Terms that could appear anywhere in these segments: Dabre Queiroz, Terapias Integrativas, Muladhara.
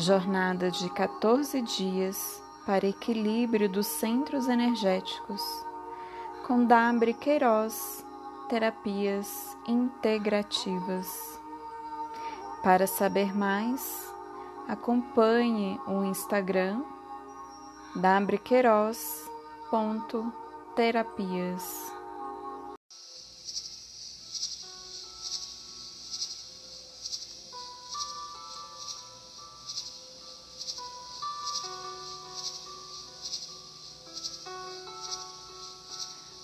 Jornada de 14 dias para equilíbrio dos centros energéticos, com Dabre Queiroz, Terapias Integrativas. Para saber mais, acompanhe o Instagram dabrequeiroz.terapias.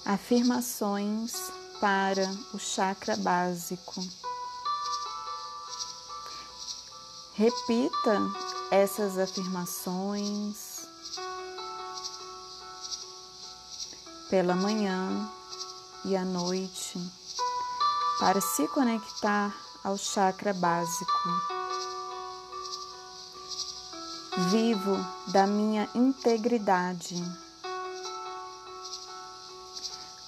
Afirmações para o chakra básico. Repita essas afirmações pela manhã e à noite para se conectar ao chakra básico. Vivo da minha integridade.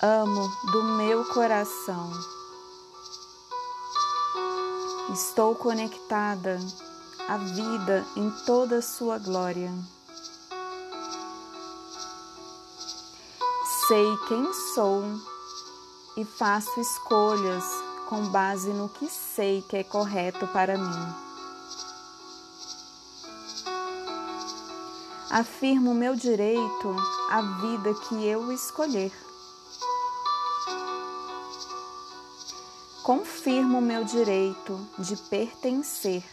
Amo do meu coração. Estou conectada à vida em toda a sua glória. Sei quem sou e faço escolhas com base no que sei que é correto para mim. Afirmo meu direito à vida que eu escolher. Confirmo meu direito de pertencer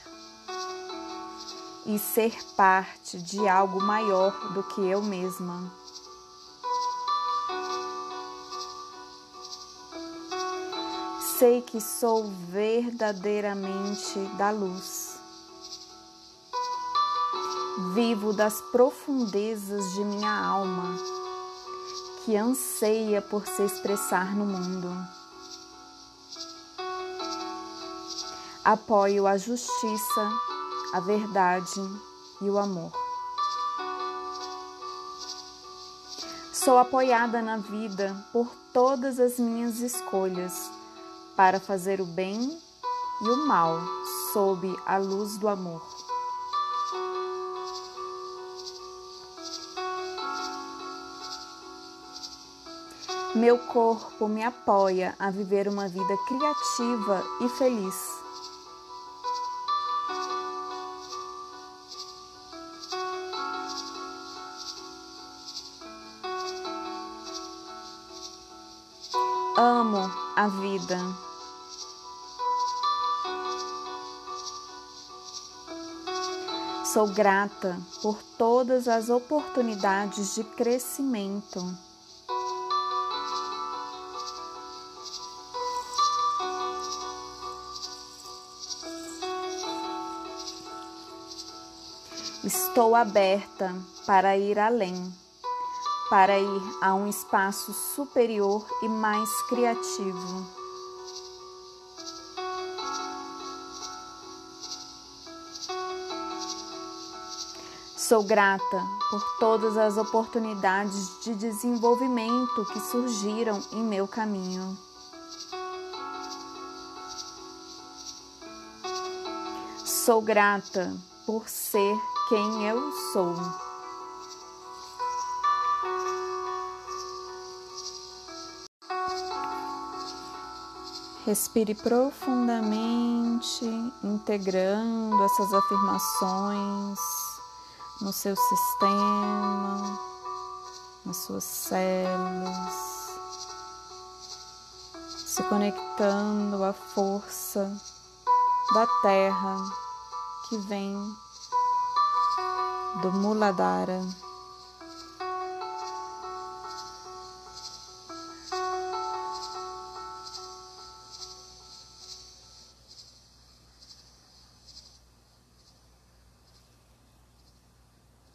e ser parte de algo maior do que eu mesma. Sei que sou verdadeiramente da luz. Vivo das profundezas de minha alma, que anseia por se expressar no mundo. Apoio a justiça, a verdade e o amor. Sou apoiada na vida por todas as minhas escolhas para fazer o bem e o mal sob a luz do amor. Meu corpo me apoia a viver uma vida criativa e feliz. Amo a vida. Sou grata por todas as oportunidades de crescimento. Estou aberta para ir além. Para ir a um espaço superior e mais criativo. Sou grata por todas as oportunidades de desenvolvimento que surgiram em meu caminho. Sou grata por ser quem eu sou. Respire profundamente, integrando essas afirmações no seu sistema, nas suas células, se conectando à força da terra que vem do Muladhara.